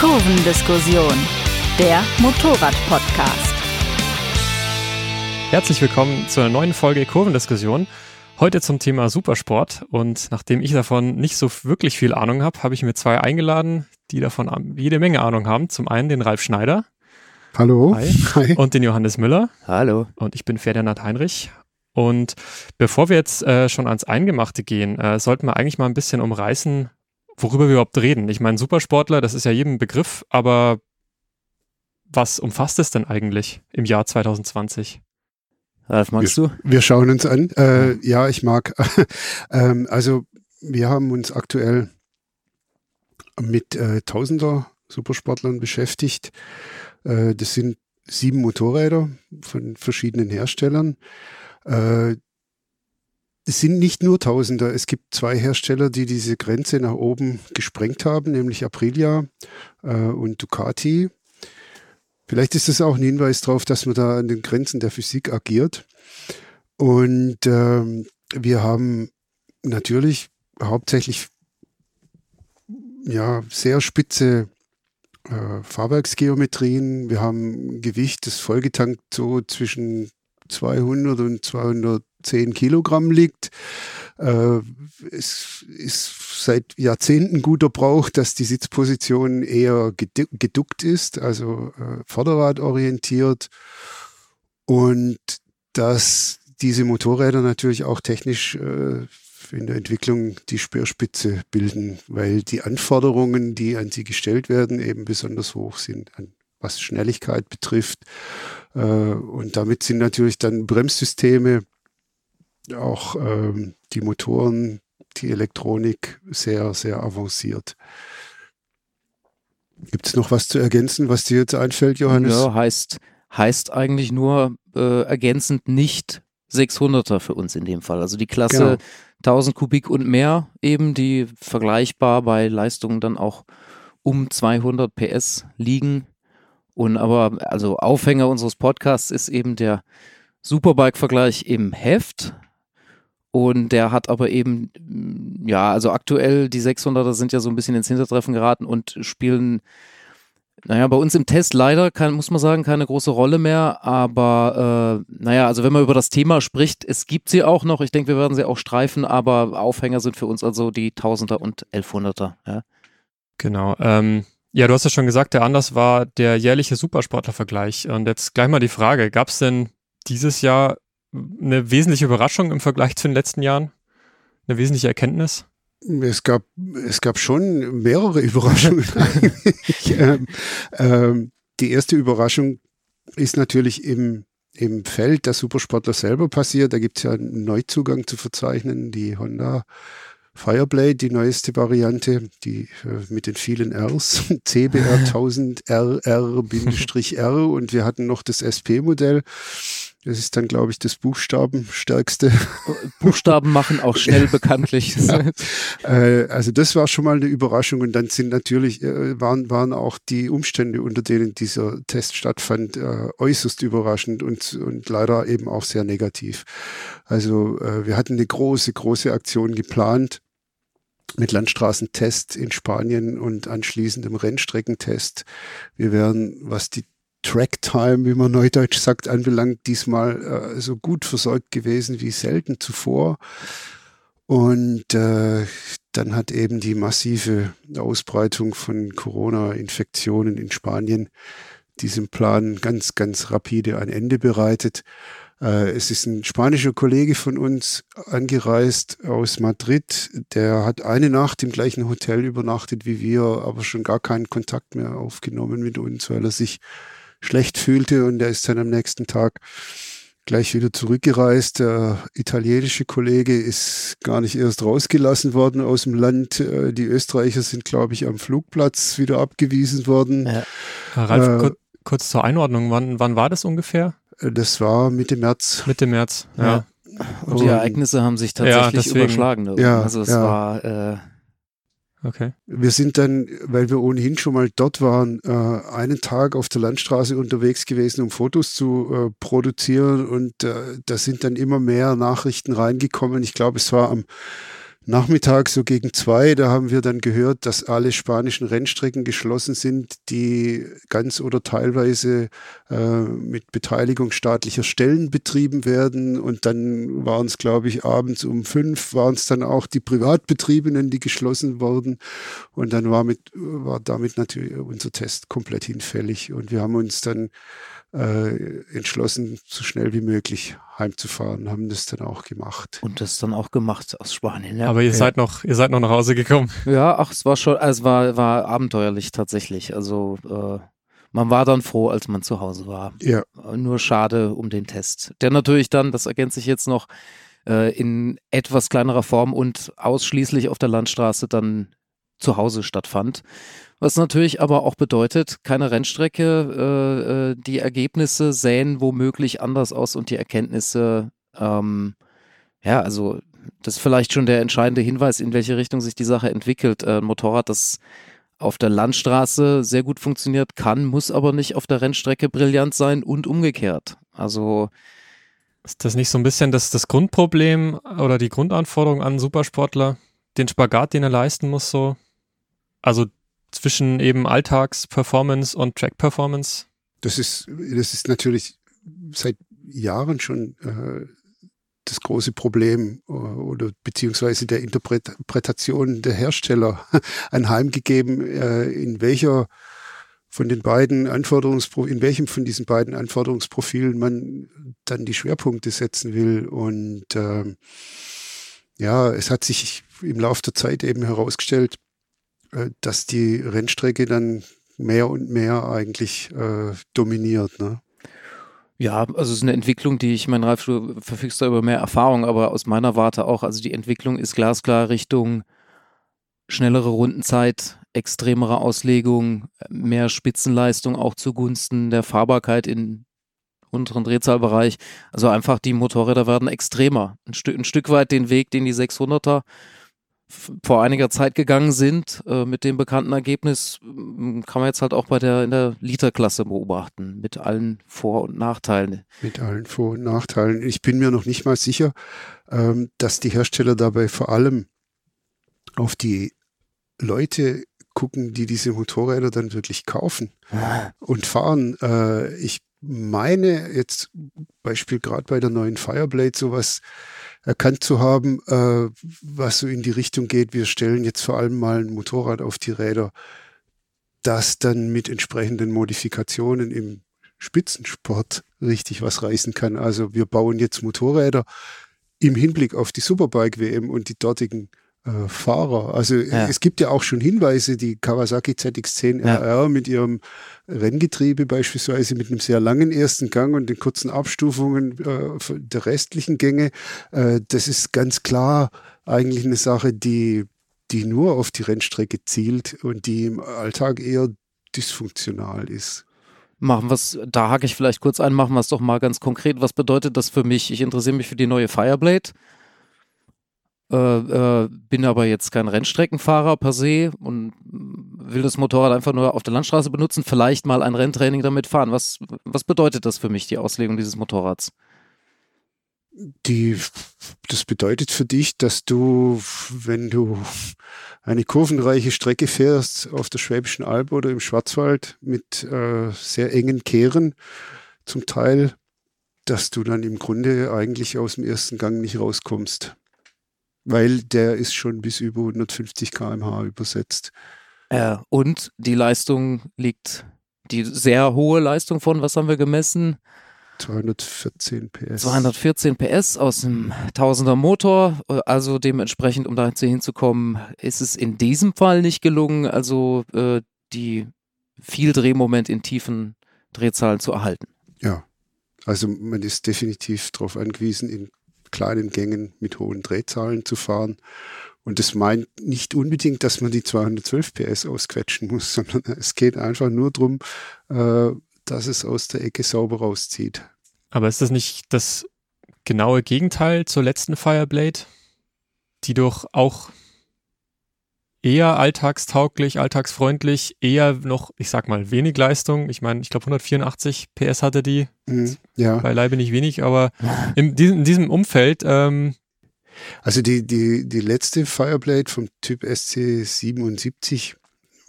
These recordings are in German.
Kurvendiskussion, der Motorrad-Podcast. Herzlich willkommen zu einer neuen Folge Kurvendiskussion. Heute zum Thema Supersport, und nachdem ich davon nicht so wirklich viel Ahnung habe, habe ich mir zwei eingeladen, die davon jede Menge Ahnung haben. Zum einen den Ralf Schneider. Hallo. Hi. Und den Johannes Müller. Hallo. Und ich bin Ferdinand Heinrich. Und bevor wir jetzt schon ans Eingemachte gehen, sollten wir eigentlich mal ein bisschen umreißen, worüber wir überhaupt reden. Ich meine, Supersportler, das ist ja jedem Begriff, aber was umfasst es denn eigentlich im Jahr 2020? Ralf, magst du? Wir schauen uns an. Ja, ich mag. Also wir haben uns aktuell mit Tausender Supersportlern beschäftigt. Das sind 7 Motorräder von verschiedenen Herstellern. Es sind nicht nur Tausender. Es gibt 2 Hersteller, die diese Grenze nach oben gesprengt haben, nämlich Aprilia und Ducati. Vielleicht ist das auch ein Hinweis darauf, dass man da an den Grenzen der Physik agiert. Und wir haben natürlich hauptsächlich sehr spitze Fahrwerksgeometrien. Wir haben ein Gewicht, das vollgetankt so zwischen 200 und 210 Kilogramm liegt. Es ist seit Jahrzehnten guter Brauch, dass die Sitzposition eher geduckt ist, also vorderradorientiert, und dass diese Motorräder natürlich auch technisch in der Entwicklung die Speerspitze bilden, weil die Anforderungen, die an sie gestellt werden, eben besonders hoch sind, was Schnelligkeit betrifft. Und damit sind natürlich dann Bremssysteme, auch die Motoren, die Elektronik sehr, sehr avanciert. Gibt es noch was zu ergänzen, was dir jetzt einfällt, Johannes? Ja, heißt eigentlich nur ergänzend nicht 600er für uns in dem Fall. Also die Klasse 1000 Kubik und mehr eben, die vergleichbar bei Leistungen dann auch um 200 PS liegen. Und aber, also Aufhänger unseres Podcasts ist eben der Superbike-Vergleich im Heft, und der hat aber eben, also aktuell die 600er sind ja so ein bisschen ins Hintertreffen geraten und spielen, bei uns im Test leider, muss man sagen, keine große Rolle mehr, aber also wenn man über das Thema spricht, es gibt sie auch noch, ich denke, wir werden sie auch streifen, aber Aufhänger sind für uns also die 1000er und 1100er. Ja. Genau, ja, du hast ja schon gesagt, der Anlass war der jährliche Supersportler-Vergleich. Und jetzt gleich mal die Frage, gab es denn dieses Jahr eine wesentliche Überraschung im Vergleich zu den letzten Jahren? Eine wesentliche Erkenntnis? Es gab schon mehrere Überraschungen. Die erste Überraschung ist natürlich im Feld der Supersportler selber passiert. Da gibt es ja einen Neuzugang zu verzeichnen, die Honda Fireblade, die neueste Variante, die mit den vielen Rs, CBR1000RR-R, und wir hatten noch das SP-Modell. Das ist dann, glaube ich, das buchstabenstärkste. Buchstaben machen auch schnell bekanntlich. Also das war schon mal eine Überraschung, und dann sind natürlich, waren auch die Umstände, unter denen dieser Test stattfand, äußerst überraschend und leider eben auch sehr negativ. Also wir hatten eine große Aktion geplant mit Landstraßentest in Spanien und anschließendem Rennstreckentest. Wir wären, was die Tracktime, wie man neudeutsch sagt, anbelangt, diesmal so gut versorgt gewesen wie selten zuvor. Und dann hat eben die massive Ausbreitung von Corona-Infektionen in Spanien diesem Plan ganz rapide ein Ende bereitet. Es ist ein spanischer Kollege von uns angereist aus Madrid. Der hat eine Nacht im gleichen Hotel übernachtet wie wir, aber schon gar keinen Kontakt mehr aufgenommen mit uns, weil er sich schlecht fühlte, und er ist dann am nächsten Tag gleich wieder zurückgereist. Der italienische Kollege ist gar nicht erst rausgelassen worden aus dem Land. Die Österreicher sind, glaube ich, am Flugplatz wieder abgewiesen worden. Ja. Ralf, kurz zur Einordnung, wann war das ungefähr? Das war Mitte März. Ja. Und die Ereignisse haben sich tatsächlich überschlagen. Ja, also es war... Okay. Wir sind dann, weil wir ohnehin schon mal dort waren, einen Tag auf der Landstraße unterwegs gewesen, um Fotos zu produzieren, und da sind dann immer mehr Nachrichten reingekommen. Ich glaube, es war am Nachmittag so gegen 2, da haben wir dann gehört, dass alle spanischen Rennstrecken geschlossen sind, die ganz oder teilweise mit Beteiligung staatlicher Stellen betrieben werden. Und dann waren es, glaube ich, abends um 5 waren es dann auch die Privatbetriebenen, die geschlossen wurden. Und dann war damit natürlich unser Test komplett hinfällig. Und wir haben uns dann entschlossen, so schnell wie möglich heimzufahren, haben das dann auch gemacht. Und das dann auch gemacht aus Spanien. Ja. Aber ihr seid noch nach Hause gekommen. Ja, ach, es war schon, es war abenteuerlich tatsächlich. Also man war dann froh, als man zu Hause war. Ja. Nur schade um den Test. Der natürlich dann, das ergänze ich jetzt noch, in etwas kleinerer Form und ausschließlich auf der Landstraße dann zu Hause stattfand. Was natürlich aber auch bedeutet, keine Rennstrecke, die Ergebnisse sähen womöglich anders aus und die Erkenntnisse, also das ist vielleicht schon der entscheidende Hinweis, in welche Richtung sich die Sache entwickelt. Ein Motorrad, das auf der Landstraße sehr gut funktioniert, kann, muss aber nicht auf der Rennstrecke brillant sein und umgekehrt. Also ist das nicht so ein bisschen das Grundproblem oder die Grundanforderung an einen Supersportler, den Spagat, den er leisten muss, so? Also zwischen eben Alltagsperformance und Track-Performance? Das ist natürlich seit Jahren schon das große Problem oder beziehungsweise der Interpretation der Hersteller anheimgegeben, in welchem von diesen beiden Anforderungsprofilen man dann die Schwerpunkte setzen will. Und es hat sich im Laufe der Zeit eben herausgestellt, dass die Rennstrecke dann mehr und mehr eigentlich dominiert, ne? Ja, also es ist eine Entwicklung, die ich meine, Ralf, du verfügst da über mehr Erfahrung, aber aus meiner Warte auch. Also die Entwicklung ist glasklar Richtung schnellere Rundenzeit, extremere Auslegung, mehr Spitzenleistung auch zugunsten der Fahrbarkeit in unteren Drehzahlbereich. Also einfach die Motorräder werden extremer. Ein Stück weit den Weg, den die 600er vor einiger Zeit gegangen sind, mit dem bekannten Ergebnis, kann man jetzt halt auch in der Literklasse beobachten, mit allen Vor- und Nachteilen. Ich bin mir noch nicht mal sicher, dass die Hersteller dabei vor allem auf die Leute gucken, die diese Motorräder dann wirklich kaufen und fahren. Ich meine jetzt Beispiel gerade bei der neuen Fireblade sowas erkannt zu haben, was so in die Richtung geht, wir stellen jetzt vor allem mal ein Motorrad auf die Räder, das dann mit entsprechenden Modifikationen im Spitzensport richtig was reißen kann. Also wir bauen jetzt Motorräder im Hinblick auf die Superbike-WM und die dortigen Fahrer. Also es gibt ja auch schon Hinweise, die Kawasaki ZX-10RR mit ihrem Renngetriebe beispielsweise mit einem sehr langen ersten Gang und den kurzen Abstufungen der restlichen Gänge. Das ist ganz klar eigentlich eine Sache, die nur auf die Rennstrecke zielt und die im Alltag eher dysfunktional ist. Machen wir es doch mal ganz konkret. Was bedeutet das für mich? Ich interessiere mich für die neue Fireblade. Bin aber jetzt kein Rennstreckenfahrer per se und will das Motorrad einfach nur auf der Landstraße benutzen, vielleicht mal ein Renntraining damit fahren. Was bedeutet das für mich, die Auslegung dieses Motorrads? Das bedeutet für dich, dass du, wenn du eine kurvenreiche Strecke fährst, auf der Schwäbischen Alb oder im Schwarzwald mit sehr engen Kehren zum Teil, dass du dann im Grunde eigentlich aus dem ersten Gang nicht rauskommst. Weil der ist schon bis über 150 km/h übersetzt. Und die Leistung liegt, die sehr hohe Leistung von, was haben wir gemessen? 214 PS. 214 PS aus einem 1000er Motor. Also dementsprechend, um da hinzukommen, ist es in diesem Fall nicht gelungen, also die viel Drehmoment in tiefen Drehzahlen zu erhalten. Ja, also man ist definitiv darauf angewiesen, in kleinen Gängen mit hohen Drehzahlen zu fahren. Und das meint nicht unbedingt, dass man die 212 PS ausquetschen muss, sondern es geht einfach nur darum, dass es aus der Ecke sauber rauszieht. Aber ist das nicht das genaue Gegenteil zur letzten Fireblade, die doch auch eher alltagstauglich, alltagsfreundlich, eher noch, ich sag mal, wenig Leistung. Ich meine, ich glaube 184 PS hatte die. Ja. Beileibe nicht wenig, aber in diesem Umfeld Also die letzte Fireblade vom Typ SC77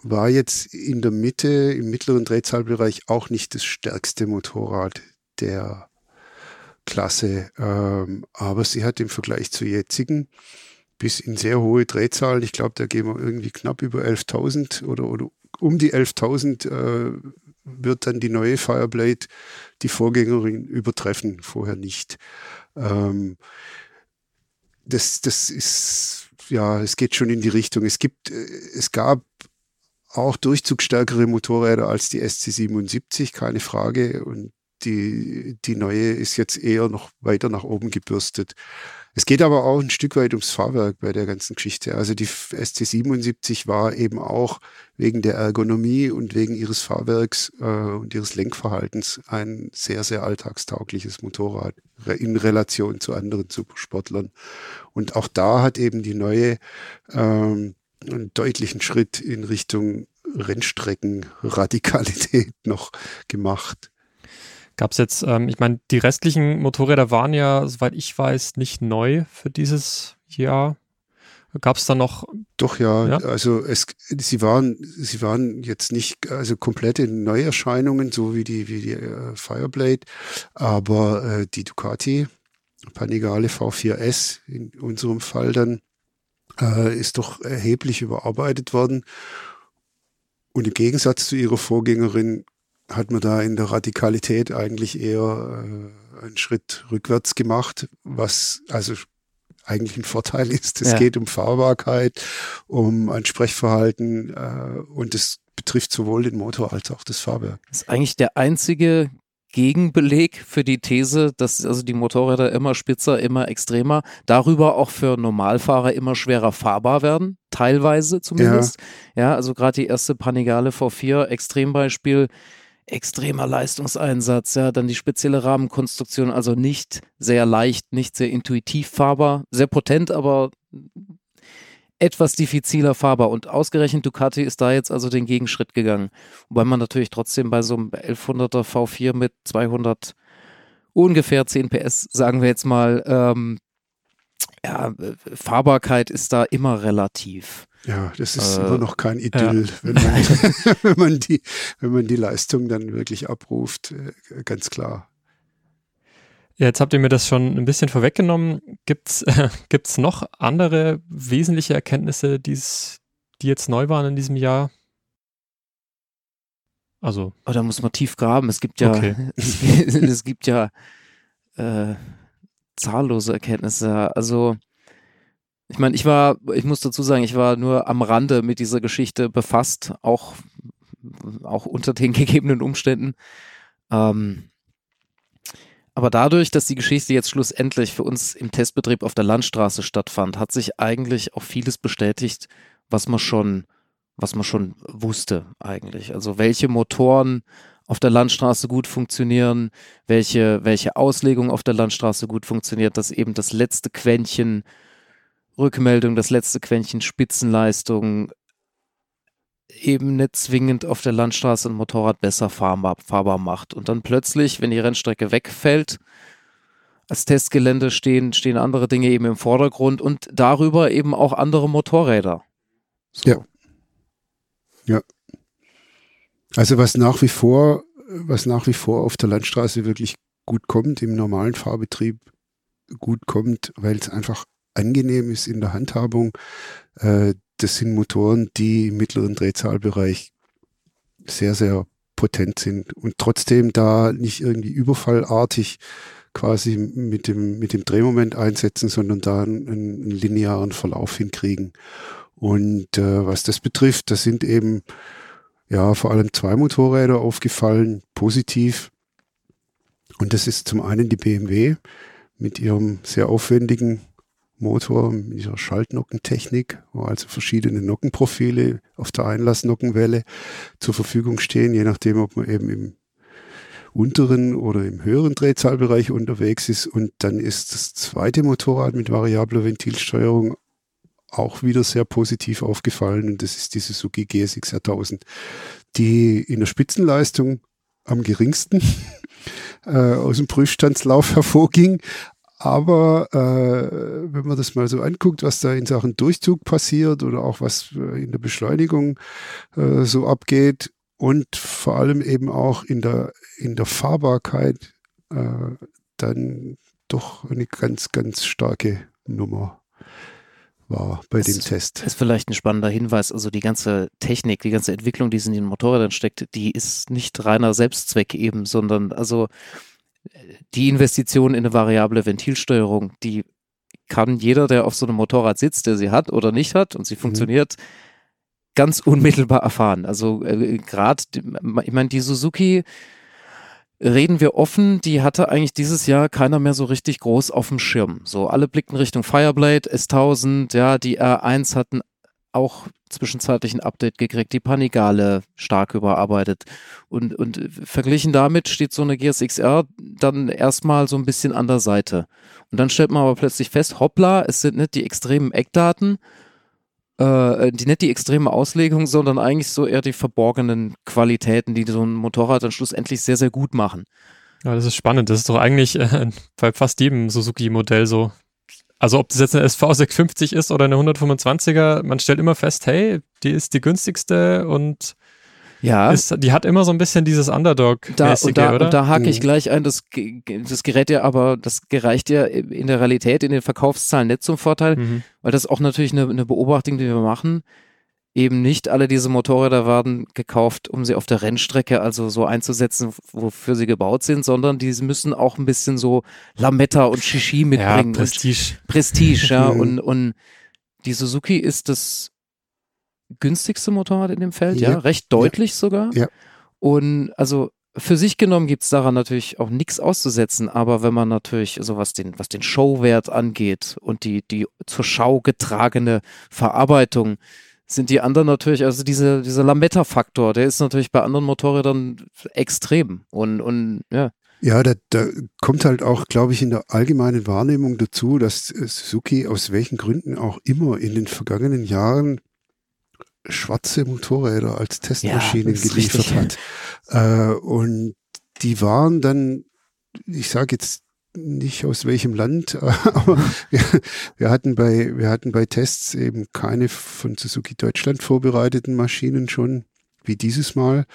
war jetzt in der Mitte, im mittleren Drehzahlbereich auch nicht das stärkste Motorrad der Klasse. Aber sie hat im Vergleich zu jetzigen bis in sehr hohe Drehzahlen, ich glaube, da gehen wir irgendwie knapp über 11.000 oder um die 11.000 wird dann die neue Fireblade die Vorgängerin übertreffen, vorher nicht. Das ist, ja, es geht schon in die Richtung. Es gab auch durchzugsstärkere Motorräder als die SC77, keine Frage. Und die neue ist jetzt eher noch weiter nach oben gebürstet. Es geht aber auch ein Stück weit ums Fahrwerk bei der ganzen Geschichte. Also die SC77 war eben auch wegen der Ergonomie und wegen ihres Fahrwerks und ihres Lenkverhaltens ein sehr, sehr alltagstaugliches Motorrad in Relation zu anderen Supersportlern. Und auch da hat eben die neue einen deutlichen Schritt in Richtung Rennstreckenradikalität noch gemacht. Gab es jetzt, ich meine, die restlichen Motorräder waren ja, soweit ich weiß, nicht neu für dieses Jahr. Gab es da noch? Doch, ja. Also sie waren jetzt nicht, also komplette Neuerscheinungen, so wie die Fireblade, aber die Ducati Panigale V4S in unserem Fall dann ist doch erheblich überarbeitet worden. Und im Gegensatz zu ihrer Vorgängerin hat man da in der Radikalität eigentlich eher einen Schritt rückwärts gemacht, was also eigentlich ein Vorteil ist. Es geht um Fahrbarkeit, um ein Sprechverhalten und es betrifft sowohl den Motor als auch das Fahrwerk. Das ist eigentlich der einzige Gegenbeleg für die These, dass also die Motorräder immer spitzer, immer extremer, darüber auch für Normalfahrer immer schwerer fahrbar werden, teilweise zumindest. Ja also gerade die erste Panigale V4, Extrembeispiel, extremer Leistungseinsatz, ja, dann die spezielle Rahmenkonstruktion, also nicht sehr leicht, nicht sehr intuitiv fahrbar, sehr potent, aber etwas diffiziler fahrbar, und ausgerechnet Ducati ist da jetzt also den Gegenschritt gegangen, wobei man natürlich trotzdem bei so einem 1100er V4 mit 200 ungefähr 10 PS, sagen wir jetzt mal, Fahrbarkeit ist da immer relativ. Ja, das ist immer noch kein Idyll, wenn man die Leistung dann wirklich abruft, ganz klar. Ja, jetzt habt ihr mir das schon ein bisschen vorweggenommen. Gibt's noch andere wesentliche Erkenntnisse, die jetzt neu waren in diesem Jahr? Also. Oh, da muss man tief graben. Es gibt ja, okay. es gibt ja zahllose Erkenntnisse. Also, ich meine, ich muss dazu sagen, ich war nur am Rande mit dieser Geschichte befasst, auch unter den gegebenen Umständen. Aber dadurch, dass die Geschichte jetzt schlussendlich für uns im Testbetrieb auf der Landstraße stattfand, hat sich eigentlich auch vieles bestätigt, was man schon wusste eigentlich. Also welche Motoren auf der Landstraße gut funktionieren, welche Auslegung auf der Landstraße gut funktioniert, dass eben das letzte Quäntchen Rückmeldung, das letzte Quäntchen Spitzenleistung eben nicht zwingend auf der Landstraße ein Motorrad besser fahrbar macht. Und dann plötzlich, wenn die Rennstrecke wegfällt, als Testgelände stehen andere Dinge eben im Vordergrund und darüber eben auch andere Motorräder. So. Ja. Also was nach wie vor auf der Landstraße wirklich gut kommt, im normalen Fahrbetrieb gut kommt, weil es einfach angenehm ist in der Handhabung, das sind Motoren, die im mittleren Drehzahlbereich sehr, sehr potent sind und trotzdem da nicht irgendwie überfallartig quasi mit dem Drehmoment einsetzen, sondern da einen linearen Verlauf hinkriegen. Und was das betrifft, da sind eben ja vor allem zwei Motorräder aufgefallen, positiv. Und das ist zum einen die BMW mit ihrem sehr aufwendigen Motor mit dieser Schaltnockentechnik, wo also verschiedene Nockenprofile auf der Einlassnockenwelle zur Verfügung stehen, je nachdem, ob man eben im unteren oder im höheren Drehzahlbereich unterwegs ist. Und dann ist das zweite Motorrad mit variabler Ventilsteuerung auch wieder sehr positiv aufgefallen. Und das ist die Suzuki GSX 1000, die in der Spitzenleistung am geringsten aus dem Prüfstandslauf hervorging, Aber wenn man das mal so anguckt, was da in Sachen Durchzug passiert oder auch was in der Beschleunigung so abgeht und vor allem eben auch in der Fahrbarkeit, dann doch eine ganz, ganz starke Nummer war bei dem Test. Ist vielleicht ein spannender Hinweis. Also die ganze Technik, die ganze Entwicklung, die in den Motorrädern steckt, die ist nicht reiner Selbstzweck eben, sondern also die Investition in eine variable Ventilsteuerung, die kann jeder, der auf so einem Motorrad sitzt, der sie hat oder nicht hat und sie funktioniert, ganz unmittelbar erfahren. Also gerade, ich meine, die Suzuki, reden wir offen, die hatte eigentlich dieses Jahr keiner mehr so richtig groß auf dem Schirm. So, alle blickten Richtung Fireblade, S1000, ja, die R1 hatten auch zwischenzeitlich ein Update gekriegt, die Panigale stark überarbeitet. Und verglichen damit steht so eine GSX-R dann erstmal so ein bisschen an der Seite. Und dann stellt man aber plötzlich fest, hoppla, es sind nicht die extremen Eckdaten, nicht die extreme Auslegung, sondern eigentlich so eher die verborgenen Qualitäten, die so ein Motorrad dann schlussendlich sehr, sehr gut machen. Ja, das ist spannend. Das ist doch eigentlich bei fast jedem Suzuki-Modell so. Also ob das jetzt eine SV650 ist oder eine 125er, man stellt immer fest, hey, die ist die günstigste und ja. Die hat immer so ein bisschen dieses Underdog-mäßige, oder? Und da hake ich gleich ein, das gereicht ja in der Realität, in den Verkaufszahlen nicht zum Vorteil, weil das auch natürlich eine Beobachtung, die wir machen, eben nicht alle diese Motorräder werden gekauft, um sie auf der Rennstrecke also so einzusetzen, wofür sie gebaut sind, sondern die müssen auch ein bisschen so Lametta und Shishi mitbringen. Ja, Prestige. Ja, und die Suzuki ist das günstigste Motorrad in dem Feld, ja, recht deutlich sogar. Ja. Und also für sich genommen gibt es daran natürlich auch nichts auszusetzen, aber wenn man natürlich so was den Showwert angeht und die zur Schau getragene Verarbeitung, sind die anderen natürlich, also dieser Lametta-Faktor, der ist natürlich bei anderen Motorrädern extrem und ja. Ja, da kommt halt auch, glaube ich, in der allgemeinen Wahrnehmung dazu, dass Suzuki aus welchen Gründen auch immer in den vergangenen Jahren schwarze Motorräder als Testmaschinen geliefert hat. Und die waren dann, ich sage jetzt nicht aus welchem Land, aber wir hatten bei Tests eben keine von Suzuki Deutschland vorbereiteten Maschinen schon, wie dieses Mal,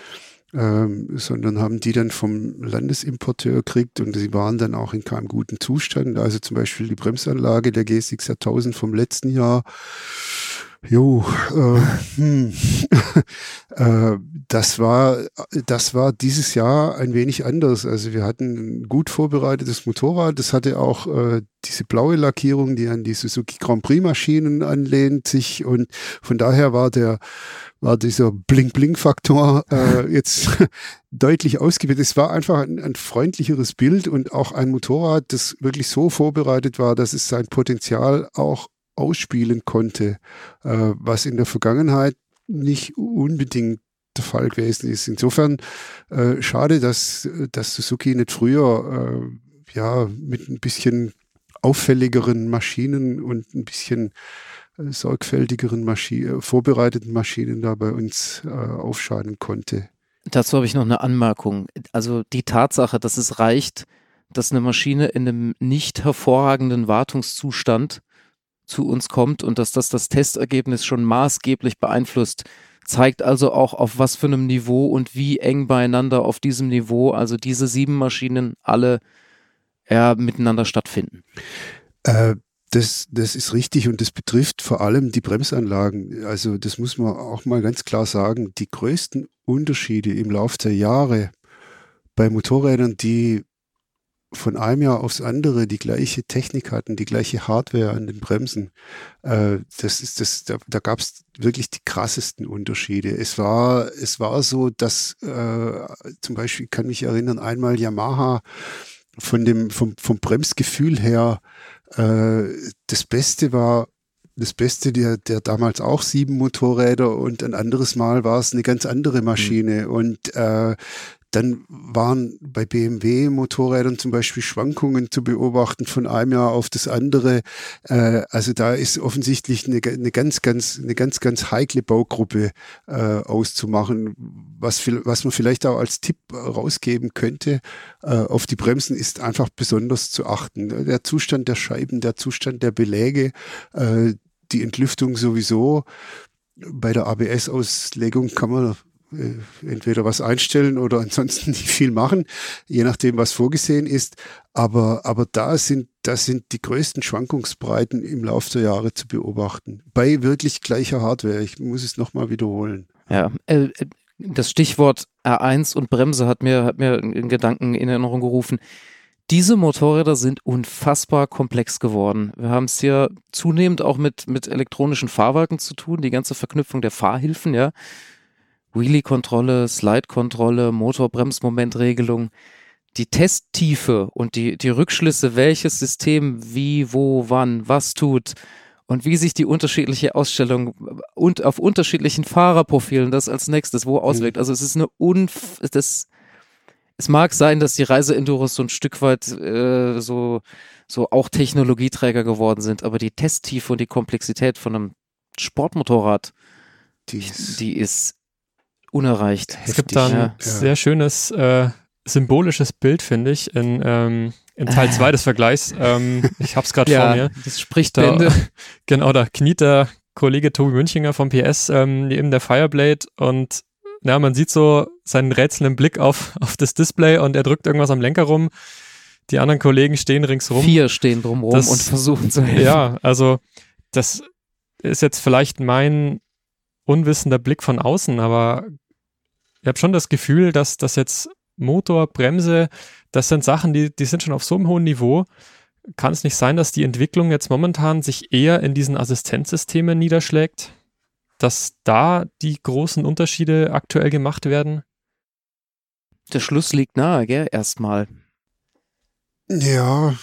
sondern haben die dann vom Landesimporteur gekriegt und sie waren dann auch in keinem guten Zustand. Also zum Beispiel die Bremsanlage der GSX-1000 vom letzten Jahr, das war dieses Jahr ein wenig anders. Also wir hatten ein gut vorbereitetes Motorrad. Das hatte auch diese blaue Lackierung, die an die Suzuki Grand Prix Maschinen anlehnt sich. Und von daher war dieser Bling-Bling-Faktor jetzt deutlich ausgebildet. Es war einfach ein freundlicheres Bild und auch ein Motorrad, das wirklich so vorbereitet war, dass es sein Potenzial auch ausspielen konnte, was in der Vergangenheit nicht unbedingt der Fall gewesen ist. Insofern schade, dass Suzuki nicht früher mit ein bisschen auffälligeren Maschinen und ein bisschen sorgfältigeren vorbereiteten Maschinen da bei uns aufschaden konnte. Dazu habe ich noch eine Anmerkung. Also die Tatsache, dass es reicht, dass eine Maschine in einem nicht hervorragenden Wartungszustand zu uns kommt und dass das Testergebnis schon maßgeblich beeinflusst, zeigt also auch, auf was für einem Niveau und wie eng beieinander auf diesem Niveau, also diese 7 Maschinen alle miteinander stattfinden. Das ist richtig und das betrifft vor allem die Bremsanlagen. Also das muss man auch mal ganz klar sagen, die größten Unterschiede im Laufe der Jahre bei Motorrädern, die von einem Jahr aufs andere die gleiche Technik hatten, die gleiche Hardware an den Bremsen. Da gab es wirklich die krassesten Unterschiede. Es war so, dass zum Beispiel, kann mich erinnern, einmal Yamaha vom Bremsgefühl her das Beste war, das Beste der damals auch 7 Motorräder und ein anderes Mal war es eine ganz andere Maschine und Dann waren bei BMW-Motorrädern zum Beispiel Schwankungen zu beobachten von einem Jahr auf das andere. Also da ist offensichtlich eine ganz heikle Baugruppe auszumachen. Was man vielleicht auch als Tipp rausgeben könnte, auf die Bremsen ist einfach besonders zu achten. Der Zustand der Scheiben, der Zustand der Beläge, die Entlüftung sowieso. Bei der ABS-Auslegung kann man entweder was einstellen oder ansonsten nicht viel machen, je nachdem, was vorgesehen ist. Aber da sind die größten Schwankungsbreiten im Laufe der Jahre zu beobachten. Bei wirklich gleicher Hardware. Ich muss es nochmal wiederholen. Ja, das Stichwort R1 und Bremse hat mir in Gedanken in Erinnerung gerufen. Diese Motorräder sind unfassbar komplex geworden. Wir haben es hier zunehmend auch mit elektronischen Fahrwerken zu tun, die ganze Verknüpfung der Fahrhilfen, ja. Wheelie-Kontrolle, Slide-Kontrolle, Motor-Bremsmomentregelung, die Testtiefe und die Rückschlüsse, welches System wie, wo, wann, was tut und wie sich die unterschiedliche Ausstellung und auf unterschiedlichen Fahrerprofilen das als nächstes wo auswirkt. Also es ist es mag sein, dass die Reise-Enduros so ein Stück weit so auch Technologieträger geworden sind, aber die Testtiefe und die Komplexität von einem Sportmotorrad, die ist unerreicht. Heftig. Es gibt da ein sehr schönes symbolisches Bild, finde ich, in Teil 2 des Vergleichs. Ich habe es gerade vor mir. Das spricht Bände. Genau, da kniet der Kollege Tobi Münchinger vom PS neben der Fireblade und man sieht so seinen rätselnden Blick auf das Display und er drückt irgendwas am Lenker rum. Die anderen Kollegen stehen ringsrum. 4 stehen drumrum und versuchen zu helfen. Ja, also das ist jetzt vielleicht mein unwissender Blick von außen, aber ich habe schon das Gefühl, dass das jetzt Motor, Bremse, das sind Sachen, die sind schon auf so einem hohen Niveau. Kann es nicht sein, dass die Entwicklung jetzt momentan sich eher in diesen Assistenzsystemen niederschlägt? Dass da die großen Unterschiede aktuell gemacht werden? Der Schluss liegt nahe, gell, erstmal. Ja,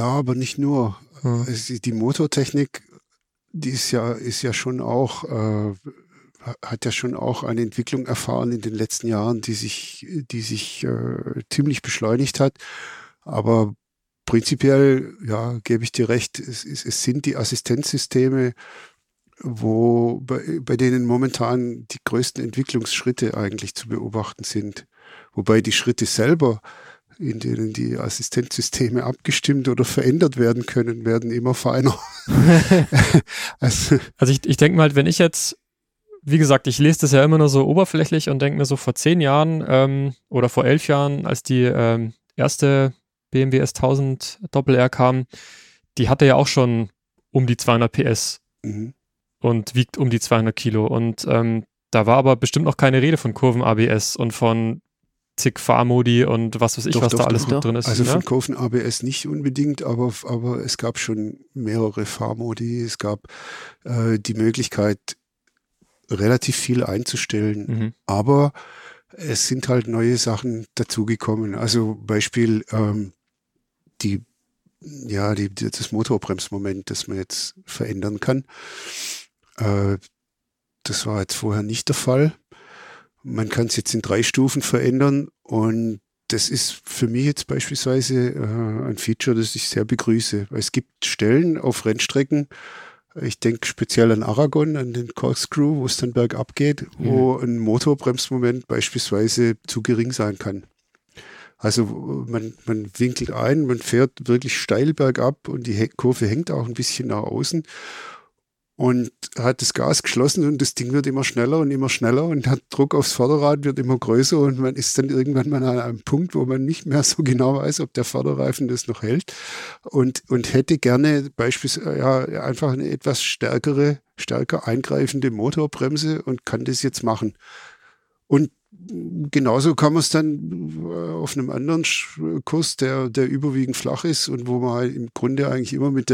aber nicht nur. Die Motortechnik, die ist ja schon auch, hat ja schon auch eine Entwicklung erfahren in den letzten Jahren, die sich ziemlich beschleunigt hat. Aber prinzipiell, gebe ich dir recht, es sind die Assistenzsysteme, bei denen momentan die größten Entwicklungsschritte eigentlich zu beobachten sind. Wobei die Schritte selber, in denen die Assistenzsysteme abgestimmt oder verändert werden können, werden immer feiner. Also ich denke mal, halt, wenn ich jetzt, wie gesagt, ich lese das ja immer nur so oberflächlich und denke mir so vor 10 Jahren oder vor 11 Jahren, als die erste BMW S1000RR kam, die hatte ja auch schon um die 200 PS und wiegt um die 200 Kilo. Und da war aber bestimmt noch keine Rede von Kurven-ABS und von zig Fahrmodi und was weiß ich, was da alles mit drin ist. Also von Kurven-ABS nicht unbedingt, aber es gab schon mehrere Fahrmodi. Es gab die Möglichkeit, relativ viel einzustellen. Aber es sind halt neue Sachen dazugekommen. Also Beispiel das Motorbremsmoment, das man jetzt verändern kann. Das war jetzt vorher nicht der Fall. Man kann es jetzt in 3 Stufen verändern und das ist für mich jetzt beispielsweise ein Feature, das ich sehr begrüße. Es gibt Stellen auf Rennstrecken, ich denke speziell an Aragon, an den Corkscrew, wo es dann bergab geht, wo ein Motorbremsmoment beispielsweise zu gering sein kann. Also man winkelt ein, man fährt wirklich steil bergab und die Kurve hängt auch ein bisschen nach außen und hat das Gas geschlossen und das Ding wird immer schneller und der Druck aufs Vorderrad wird immer größer und man ist dann irgendwann mal an einem Punkt, wo man nicht mehr so genau weiß, ob der Vorderreifen das noch hält und hätte gerne beispielsweise einfach eine etwas stärker eingreifende Motorbremse und kann das jetzt machen. Und genauso kann man es dann auf einem anderen Kurs, der überwiegend flach ist und wo man halt im Grunde eigentlich immer mit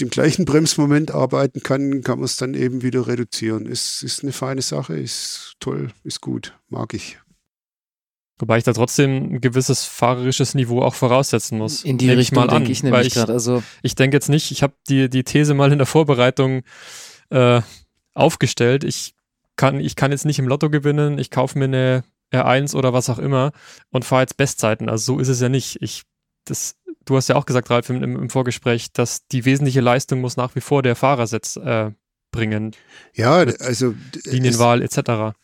dem gleichen Bremsmoment arbeiten kann man es dann eben wieder reduzieren. Ist eine feine Sache, ist toll, ist gut, mag ich. Wobei ich da trotzdem ein gewisses fahrerisches Niveau auch voraussetzen muss. In die Richtung denke ich nämlich gerade. Also ich denke jetzt nicht, ich habe die These mal in der Vorbereitung aufgestellt, ich kann jetzt nicht im Lotto gewinnen, ich kaufe mir eine R1 oder was auch immer und fahre jetzt Bestzeiten. Also so ist es ja nicht. Du hast ja auch gesagt, Ralf, im Vorgespräch, dass die wesentliche Leistung muss nach wie vor der Fahrersitz bringen. Ja, also Linienwahl etc.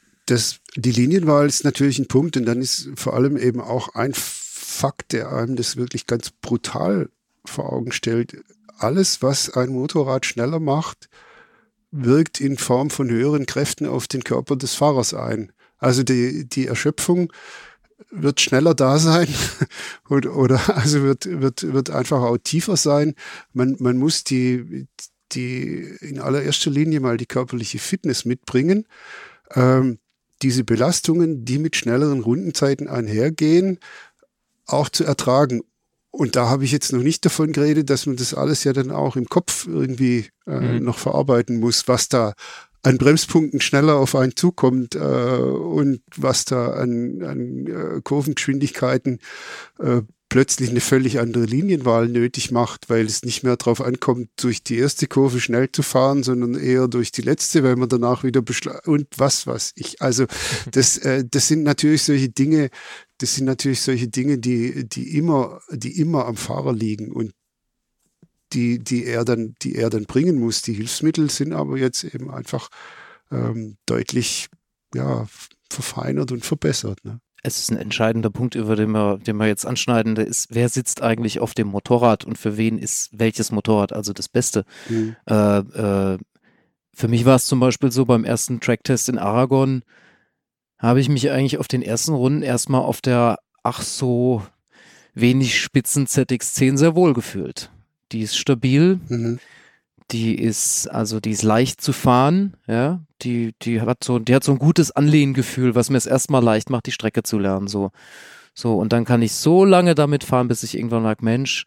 Die Linienwahl ist natürlich ein Punkt und dann ist vor allem eben auch ein Fakt, der einem das wirklich ganz brutal vor Augen stellt. Alles, was ein Motorrad schneller macht, wirkt in Form von höheren Kräften auf den Körper des Fahrers ein. Also die Erschöpfung wird schneller da sein wird einfach auch tiefer sein. Man muss die in allererster Linie mal die körperliche Fitness mitbringen. Diese Belastungen, die mit schnelleren Rundenzeiten einhergehen, auch zu ertragen. Und da habe ich jetzt noch nicht davon geredet, dass man das alles ja dann auch im Kopf irgendwie noch verarbeiten muss, was da an Bremspunkten schneller auf einen zukommt und was da an Kurvengeschwindigkeiten plötzlich eine völlig andere Linienwahl nötig macht, weil es nicht mehr darauf ankommt, durch die erste Kurve schnell zu fahren, sondern eher durch die letzte, weil man danach wieder Also das sind natürlich solche Dinge, die immer am Fahrer liegen und die er dann bringen muss. Die Hilfsmittel sind aber jetzt eben einfach deutlich verfeinert und verbessert. Ne? Es ist ein entscheidender Punkt, über den wir jetzt anschneiden, der ist, wer sitzt eigentlich auf dem Motorrad und für wen ist welches Motorrad also das Beste? Mhm. Für mich war es zum Beispiel so, beim ersten Tracktest in Aragon habe ich mich eigentlich auf den ersten Runden erstmal auf der ach so wenig spitzen ZX10 sehr wohl gefühlt. Die ist stabil, die ist leicht zu fahren, ja, die hat so ein gutes Anlehngefühl, was mir es erstmal leicht macht, die Strecke zu lernen, so, und dann kann ich so lange damit fahren, bis ich irgendwann sage, Mensch,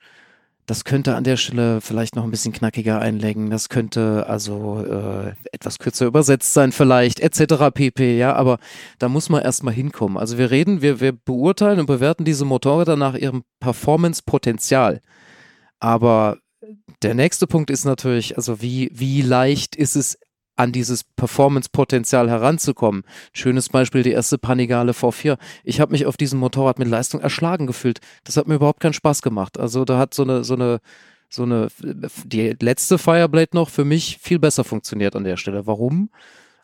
das könnte an der Stelle vielleicht noch ein bisschen knackiger einlenken, das könnte also etwas kürzer übersetzt sein vielleicht, etc. pp., ja, aber da muss man erstmal hinkommen. Also wir beurteilen und bewerten diese Motorräder nach ihrem Performance-Potenzial. Aber der nächste Punkt ist natürlich, also wie leicht ist es, an dieses Performance-Potenzial heranzukommen? Schönes Beispiel, die erste Panigale V4. Ich habe mich auf diesem Motorrad mit Leistung erschlagen gefühlt. Das hat mir überhaupt keinen Spaß gemacht. Also da hat so eine die letzte Fireblade noch für mich viel besser funktioniert an der Stelle. Warum?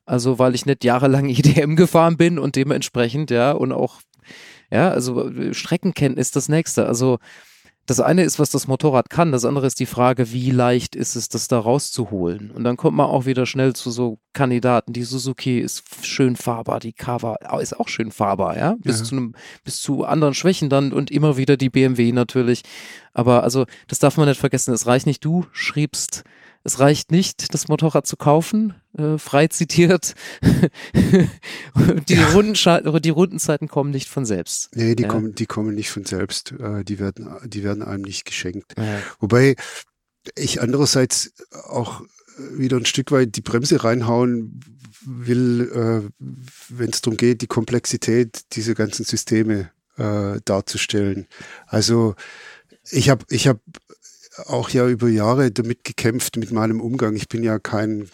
Also weil ich nicht jahrelang IDM gefahren bin und dementsprechend, Streckenkenntnis das nächste. Also das eine ist, was das Motorrad kann, das andere ist die Frage, wie leicht ist es, das da rauszuholen. Und dann kommt man auch wieder schnell zu so Kandidaten. Die Suzuki ist schön fahrbar, die Kawa ist auch schön fahrbar, ja, bis zu anderen Schwächen dann und immer wieder die BMW natürlich. Aber also, das darf man nicht vergessen, es reicht nicht, du schriebst, es reicht nicht, das Motorrad zu kaufen, frei zitiert, die Rundenzeiten kommen nicht von selbst. Nee, die kommen nicht von selbst, die werden einem nicht geschenkt. Ja. Wobei ich andererseits auch wieder ein Stück weit die Bremse reinhauen will, wenn es darum geht, die Komplexität dieser ganzen Systeme darzustellen. Also ich habe auch ja über Jahre damit gekämpft mit meinem Umgang. Ich bin ja kein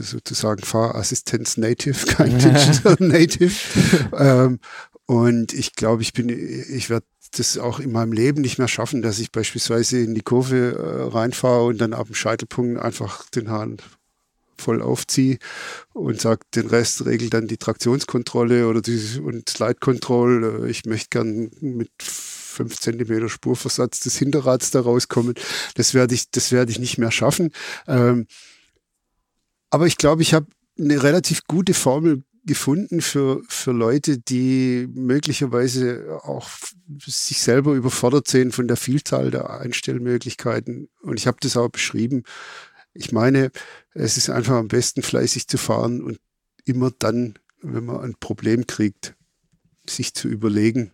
sozusagen Fahrassistenz-Native, kein Digital-Native. Und ich glaube, ich werde das auch in meinem Leben nicht mehr schaffen, dass ich beispielsweise in die Kurve reinfahre und dann ab dem Scheitelpunkt einfach den Hahn voll aufziehe und sage, den Rest regelt dann die Traktionskontrolle und Slide Control. Ich möchte gern mit 5 cm Spurversatz des Hinterrads da rauskommen. Das werde ich nicht mehr schaffen. Aber ich glaube, ich habe eine relativ gute Formel gefunden für Leute, die möglicherweise auch sich selber überfordert sehen von der Vielzahl der Einstellmöglichkeiten. Und ich habe das auch beschrieben. Ich meine, es ist einfach am besten, fleißig zu fahren und immer dann, wenn man ein Problem kriegt, sich zu überlegen,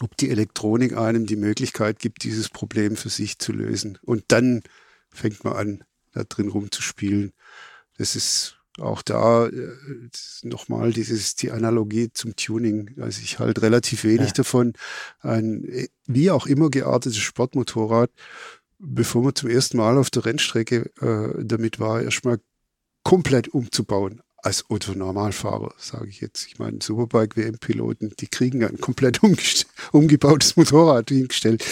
ob die Elektronik einem die Möglichkeit gibt, dieses Problem für sich zu lösen. Und dann fängt man an, da drin rumzuspielen. Das ist auch da nochmal die Analogie zum Tuning. Also ich halte relativ wenig davon. Ein wie auch immer geartetes Sportmotorrad, bevor man zum ersten Mal auf der Rennstrecke damit war, erstmal komplett umzubauen. als Otto-Normalfahrer, sage ich jetzt. Ich meine, Superbike-WM-Piloten, die kriegen ein komplett umgebautes Motorrad hingestellt,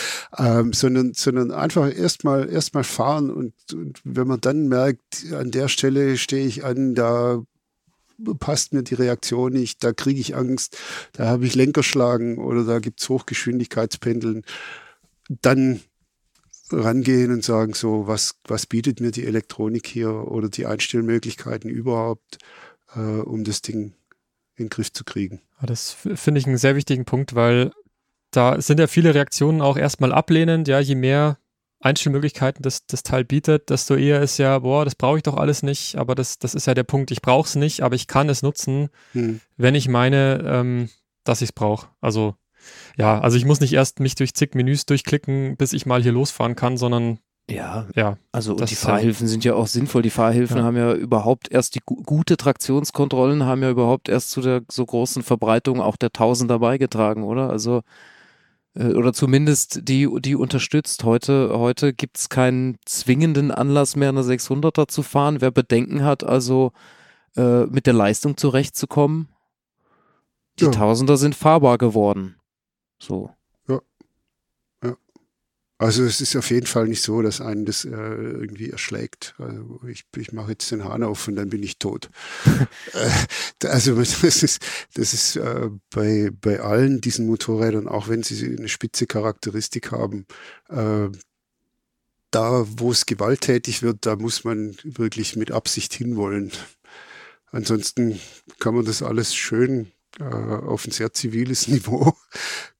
sondern einfach erstmal fahren und wenn man dann merkt, an der Stelle stehe ich an, da passt mir die Reaktion nicht, da kriege ich Angst, da habe ich Lenkerschlagen oder da gibt es Hochgeschwindigkeitspendeln, dann rangehen und sagen so, was bietet mir die Elektronik hier oder die Einstellmöglichkeiten überhaupt, um das Ding in den Griff zu kriegen. Das finde ich einen sehr wichtigen Punkt, weil da sind ja viele Reaktionen auch erstmal ablehnend, ja, je mehr Einstellmöglichkeiten das Teil bietet, desto eher ist ja, boah, das brauche ich doch alles nicht, aber das ist ja der Punkt, ich brauche es nicht, aber ich kann es nutzen, wenn ich meine, dass ich es brauche. Also ja, also ich muss nicht erst mich durch zig Menüs durchklicken, bis ich mal hier losfahren kann, sondern ja. Also und die Fahrhilfen sind ja auch sinnvoll. Die Fahrhilfen haben ja überhaupt erst, die gute Traktionskontrollen haben ja überhaupt erst zu der so großen Verbreitung auch der Tausender beigetragen, oder? Also oder zumindest die unterstützt. Heute gibt es keinen zwingenden Anlass mehr, eine 600er zu fahren. Wer Bedenken hat, also mit der Leistung zurechtzukommen, die Tausender sind fahrbar geworden. So. Ja. Also es ist auf jeden Fall nicht so, dass einen das irgendwie erschlägt. Also ich mache jetzt den Hahn auf und dann bin ich tot. Also das ist bei allen diesen Motorrädern, auch wenn sie eine spitze Charakteristik haben, da wo es gewalttätig wird, da muss man wirklich mit Absicht hinwollen. Ansonsten kann man das alles schön auf ein sehr ziviles Niveau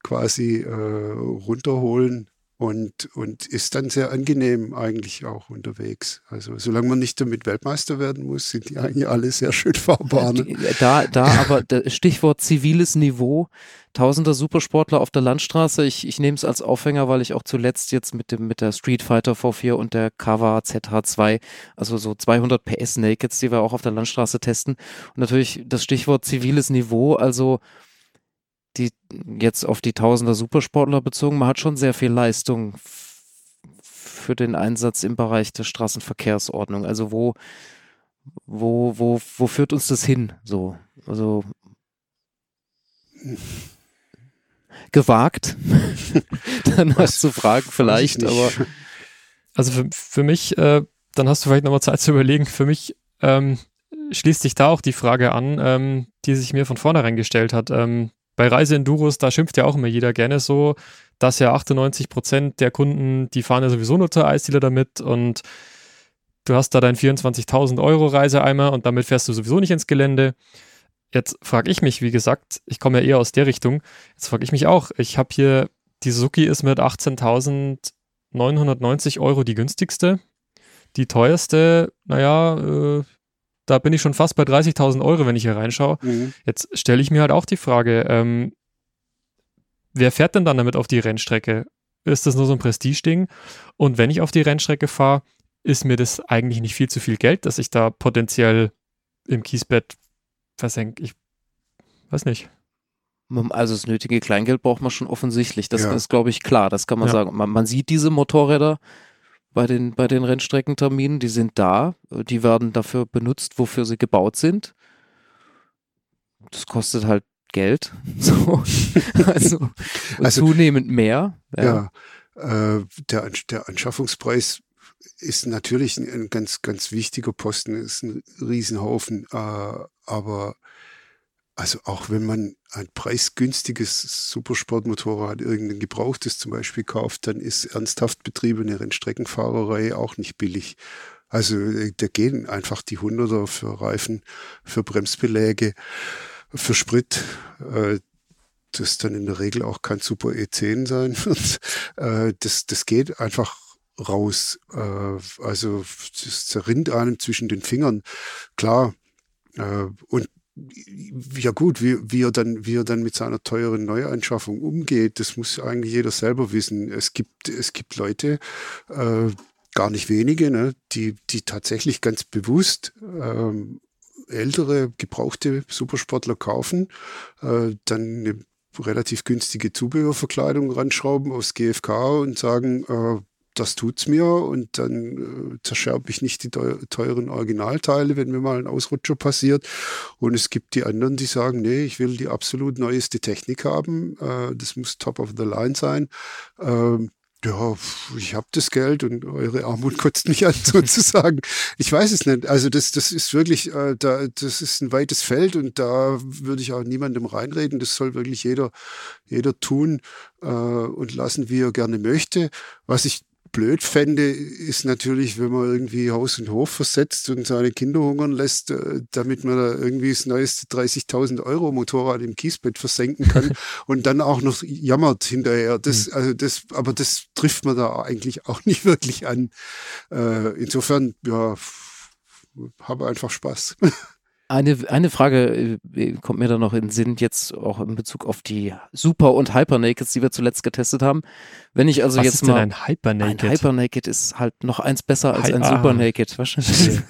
quasi runterholen und ist dann sehr angenehm eigentlich auch unterwegs. Also solange man nicht damit Weltmeister werden muss, sind die eigentlich alle sehr schön fahrbar. Ne? Da aber Stichwort ziviles Niveau, Tausender Supersportler auf der Landstraße, ich nehme es als Aufhänger, weil ich auch zuletzt jetzt mit der Street Fighter V4 und der Kawasaki ZH2, also so 200 PS Nakeds, die wir auch auf der Landstraße testen, und natürlich das Stichwort ziviles Niveau, also die jetzt auf die Tausender Supersportler bezogen, man hat schon sehr viel Leistung für den Einsatz im Bereich der Straßenverkehrsordnung. Also wo führt uns das hin? So, also gewagt, danach zu fragen vielleicht, aber also für mich, dann hast du vielleicht nochmal Zeit zu überlegen, für mich schließt sich da auch die Frage an, die sich mir von vornherein gestellt hat. Bei Reiseenduros, da schimpft ja auch immer jeder gerne so, dass ja 98% der Kunden, die fahren ja sowieso nur zur Eisdiele damit und du hast da deinen 24.000 € Reiseeimer und damit fährst du sowieso nicht ins Gelände. Jetzt frage ich mich, wie gesagt, ich komme ja eher aus der Richtung, jetzt frage ich mich auch, ich habe hier, die Suzuki ist mit 18.990 € die günstigste, die teuerste, naja, da bin ich schon fast bei 30.000 €, wenn ich hier reinschaue. Jetzt stelle ich mir halt auch die Frage, wer fährt denn dann damit auf die Rennstrecke? Ist das nur so ein Prestige-Ding? Und wenn ich auf die Rennstrecke fahre, ist mir das eigentlich nicht viel zu viel Geld, dass ich da potenziell im Kiesbett versenke. Ich weiß nicht. Also das nötige Kleingeld braucht man schon offensichtlich. Das ist, glaube ich, klar. Das kann man sagen. Man sieht diese Motorräder bei den Rennstreckenterminen, die sind da, die werden dafür benutzt, wofür sie gebaut sind. Das kostet halt Geld. So. Also zunehmend mehr. Ja, der Anschaffungspreis ist natürlich ein ganz, ganz wichtiger Posten, ist ein Riesenhaufen, aber also auch wenn man ein preisgünstiges Supersportmotorrad, irgendein gebrauchtes zum Beispiel, kauft, dann ist ernsthaft betriebene Rennstreckenfahrerei auch nicht billig. Also da gehen einfach die Hunderter für Reifen, für Bremsbeläge, für Sprit. Das dann in der Regel auch kein Super E10 sein wird. Das geht einfach raus. Also das zerrinnt einem zwischen den Fingern. Klar. Und ja gut, wie er dann mit seiner teuren Neuanschaffung umgeht, das muss eigentlich jeder selber wissen. Es gibt Leute, gar nicht wenige, ne, die tatsächlich ganz bewusst ältere, gebrauchte Supersportler kaufen, dann eine relativ günstige Zubehörverkleidung ranschrauben aufs GFK und sagen, das tut's mir und dann zerscherbe ich nicht die teuren Originalteile, wenn mir mal ein Ausrutscher passiert. Und es gibt die anderen, die sagen, nee, ich will die absolut neueste Technik haben, das muss top of the line sein. Ja, ich habe das Geld und eure Armut kotzt mich an, sozusagen. Ich weiß es nicht. Also das ist wirklich, das ist ein weites Feld und da würde ich auch niemandem reinreden. Das soll wirklich jeder tun und lassen, wie er gerne möchte. Was ich blöd fände, ist natürlich, wenn man irgendwie Haus und Hof versetzt und seine Kinder hungern lässt, damit man da irgendwie das neueste 30.000 € Motorrad im Kiesbett versenken kann und dann auch noch jammert hinterher. Aber das trifft man da eigentlich auch nicht wirklich an. Insofern, ja, habe einfach Spaß. Eine Frage kommt mir da noch in den Sinn, jetzt auch in Bezug auf die Super- und Hypernakeds, die wir zuletzt getestet haben. Wenn ich also jetzt mal. Was ist denn ein Hypernaked? Ein Hypernaked ist halt noch eins besser als ein Supernaked. Wahrscheinlich.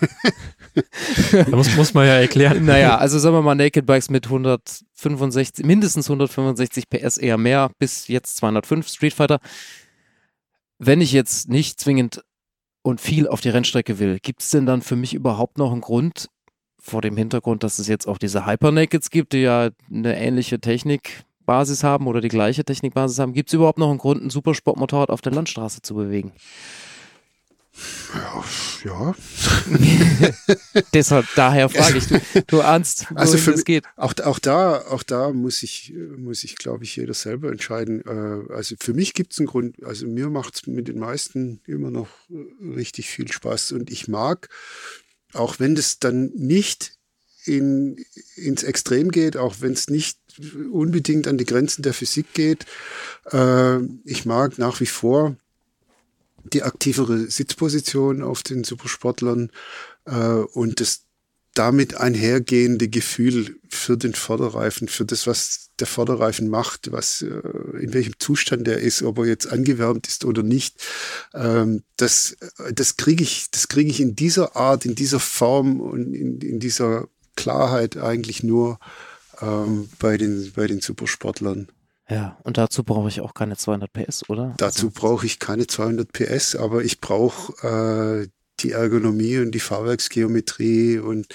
Da muss man ja erklären. Naja, also sagen wir mal Naked Bikes mit 165, mindestens 165 PS, eher mehr, bis jetzt 205 Street Fighter. Wenn ich jetzt nicht zwingend und viel auf die Rennstrecke will, gibt es denn dann für mich überhaupt noch einen Grund, vor dem Hintergrund, dass es jetzt auch diese Hypernakeds gibt, die ja eine ähnliche Technikbasis haben oder die gleiche Technikbasis haben. Gibt es überhaupt noch einen Grund, ein Supersportmotorrad auf der Landstraße zu bewegen? Ja. Deshalb, daher frage ich, du ahnst, wohin also das geht. Auch da muss ich, glaube ich, jeder selber entscheiden. Also für mich gibt es einen Grund. Also mir macht es mit den meisten immer noch richtig viel Spaß und ich mag, auch wenn das dann nicht ins Extrem geht, auch wenn es nicht unbedingt an die Grenzen der Physik geht, ich mag nach wie vor die aktivere Sitzposition auf den Supersportlern und das damit einhergehende Gefühl für den Vorderreifen, für das, was der Vorderreifen macht, was in welchem Zustand er ist, ob er jetzt angewärmt ist oder nicht, das kriege ich in dieser Art, in dieser Form und in dieser Klarheit eigentlich nur bei den Supersportlern. Ja, und dazu brauche ich auch keine 200 PS, oder? Dazu brauche ich keine 200 PS, aber ich brauche die Ergonomie und die Fahrwerksgeometrie und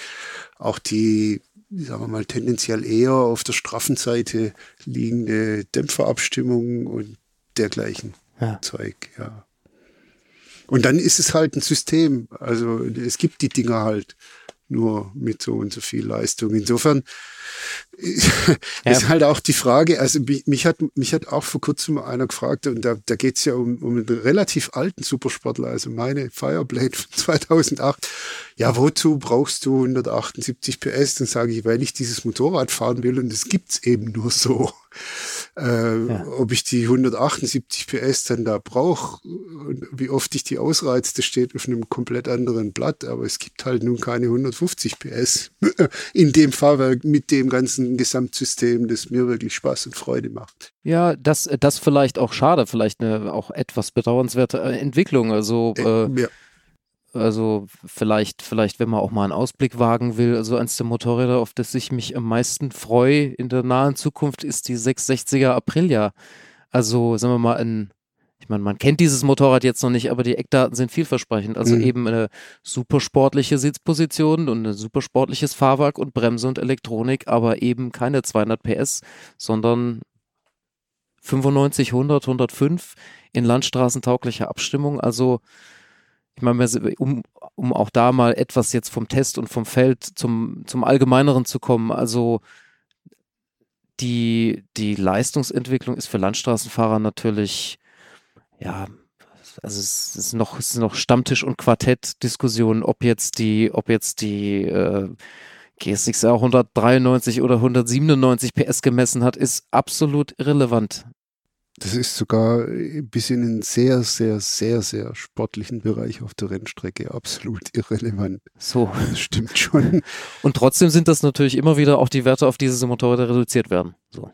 auch die, sagen wir mal, tendenziell eher auf der straffen Seite liegende Dämpferabstimmung und dergleichen Zeug, ja. Und dann ist es halt ein System. Also es gibt die Dinger halt nur mit so und so viel Leistung. Insofern ist halt auch die Frage, also mich hat auch vor kurzem einer gefragt, und da geht es ja um einen relativ alten Supersportler, also meine Fireblade von 2008. Ja, wozu brauchst du 178 PS? Dann sage ich, weil ich dieses Motorrad fahren will und es gibt es eben nur so. Ob ich die 178 PS dann da brauche und wie oft ich die ausreize, das steht auf einem komplett anderen Blatt, aber es gibt halt nun keine 150 PS in dem Fahrwerk mit dem ganzen Gesamtsystem, das mir wirklich Spaß und Freude macht. Ja, das vielleicht auch schade, vielleicht eine auch etwas bedauernswerte Entwicklung, Also vielleicht, wenn man auch mal einen Ausblick wagen will, also eins der Motorräder, auf das ich mich am meisten freue in der nahen Zukunft, ist die 660er Aprilia. Also sagen wir mal, ich meine, man kennt dieses Motorrad jetzt noch nicht, aber die Eckdaten sind vielversprechend. Also eben eine supersportliche Sitzposition und ein supersportliches Fahrwerk und Bremse und Elektronik, aber eben keine 200 PS, sondern 95, 100, 105 in landstraßentauglicher Abstimmung, also ich meine, um auch da mal etwas jetzt vom Test und vom Feld zum Allgemeineren zu kommen, also die Leistungsentwicklung ist für Landstraßenfahrer natürlich, ja, also es ist noch Stammtisch- und Quartett-Diskussionen, ob jetzt die GSX-R 193 oder 197 PS gemessen hat, ist absolut irrelevant. Das ist sogar bis in einen sehr, sehr, sehr, sehr sportlichen Bereich auf der Rennstrecke absolut irrelevant. So. Das stimmt schon. Und trotzdem sind das natürlich immer wieder auch die Werte, auf die diese Motorräder reduziert werden. So.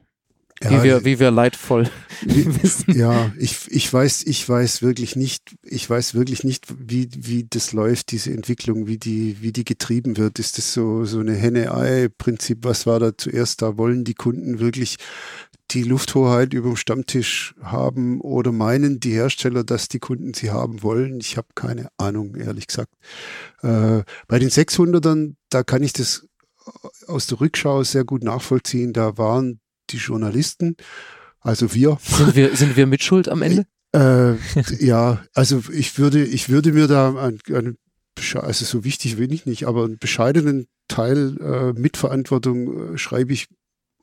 Ja, wie wir leidvoll wissen. Ja, ich weiß wirklich nicht, wie das läuft, diese Entwicklung, wie die getrieben wird. Ist das so eine Henne-Ei-Prinzip? Was war da zuerst da? Wollen die Kunden wirklich die Lufthoheit über dem Stammtisch haben oder meinen die Hersteller, dass die Kunden sie haben wollen. Ich habe keine Ahnung, ehrlich gesagt. Bei den 600ern, da kann ich das aus der Rückschau sehr gut nachvollziehen. Da waren die Journalisten, also wir. Sind wir mitschuld am Ende? Ja, also ich würde mir da also so wichtig bin ich nicht, aber einen bescheidenen Teil Mitverantwortung schreibe ich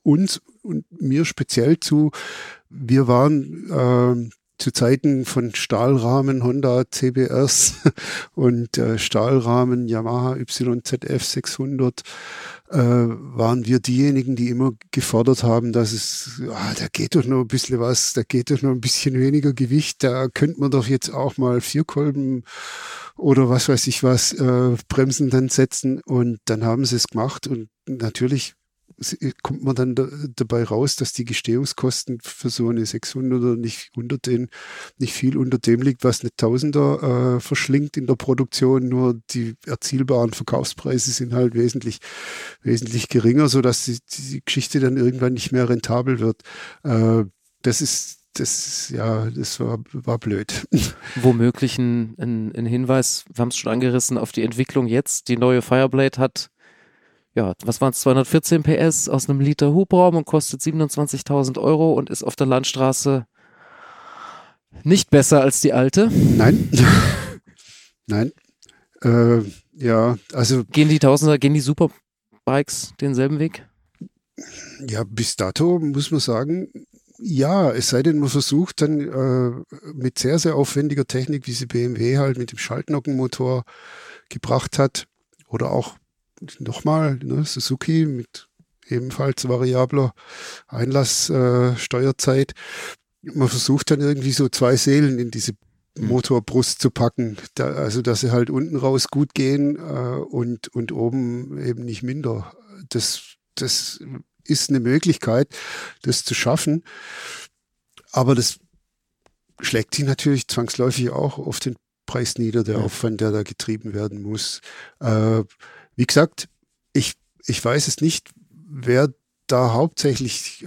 uns und mir speziell zu. Wir waren zu Zeiten von Stahlrahmen Honda CBRs und Stahlrahmen Yamaha YZF 600, waren wir diejenigen, die immer gefordert haben, dass es, da geht doch noch ein bisschen was, da geht doch noch ein bisschen weniger Gewicht, da könnte man doch jetzt auch mal 4 Kolben oder was weiß ich was, Bremsen dann setzen, und dann haben sie es gemacht, und natürlich kommt man dann dabei raus, dass die Gestehungskosten für so eine 600er nicht viel unter dem liegt, was eine 1000er verschlingt in der Produktion, nur die erzielbaren Verkaufspreise sind halt wesentlich geringer, sodass die Geschichte dann irgendwann nicht mehr rentabel wird. Das war blöd. Womöglich ein Hinweis, wir haben es schon angerissen, auf die Entwicklung jetzt. Die neue Fireblade hat, ja, was waren es, 214 PS aus einem Liter Hubraum und kostet 27.000 € und ist auf der Landstraße nicht besser als die alte. Nein. Nein. Ja, also. Gehen die Superbikes denselben Weg? Ja, bis dato muss man sagen, ja, es sei denn, man versucht dann mit sehr, sehr aufwendiger Technik, wie sie BMW halt mit dem Schaltnockenmotor gebracht hat, oder auch nochmal, ne, Suzuki mit ebenfalls variabler Einlasssteuerzeit. Man versucht dann irgendwie so 2 Seelen in diese Motorbrust zu packen, also dass sie halt unten raus gut gehen und oben eben nicht minder. Das ist eine Möglichkeit, das zu schaffen, aber das schlägt sich natürlich zwangsläufig auch auf den Preis nieder, der Aufwand, der da getrieben werden muss. Wie gesagt, ich weiß es nicht, wer da hauptsächlich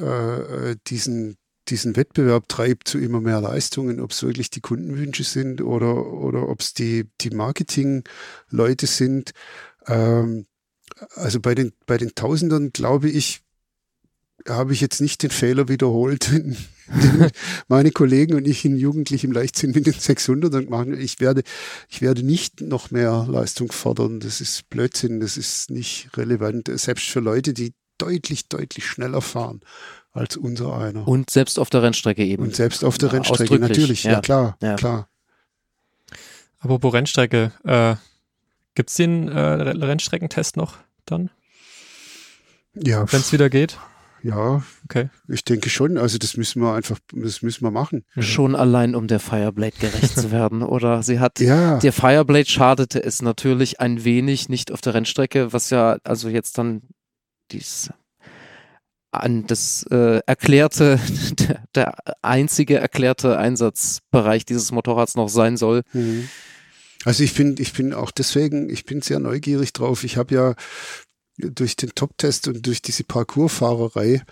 diesen Wettbewerb treibt zu immer mehr Leistungen, ob es wirklich die Kundenwünsche sind oder ob es die Marketing-Leute sind. Also bei den Tausendern, glaube ich, habe ich jetzt nicht den Fehler wiederholt, den meine Kollegen und ich in jugendlichem Leichtsinn mit den 600ern machen. Ich werde nicht noch mehr Leistung fordern. Das ist Blödsinn. Das ist nicht relevant. Selbst für Leute, die deutlich schneller fahren als unser einer. Und selbst auf der Rennstrecke eben. Und selbst auf der Rennstrecke, natürlich. Ja, klar. Apropos Rennstrecke. Gibt es den Rennstreckentest noch dann? Ja. Wenn es wieder geht? Ja, okay. Ich denke schon. Also das müssen wir machen. Schon allein, um der Fireblade gerecht zu werden, oder? Der Fireblade schadete es natürlich ein wenig, nicht auf der Rennstrecke, was ja also jetzt dann der einzige erklärte Einsatzbereich dieses Motorrads noch sein soll. Mhm. Also ich bin auch deswegen, ich bin sehr neugierig drauf. Ich habe ja durch den Top-Test und durch diese Parkour-Fahrerei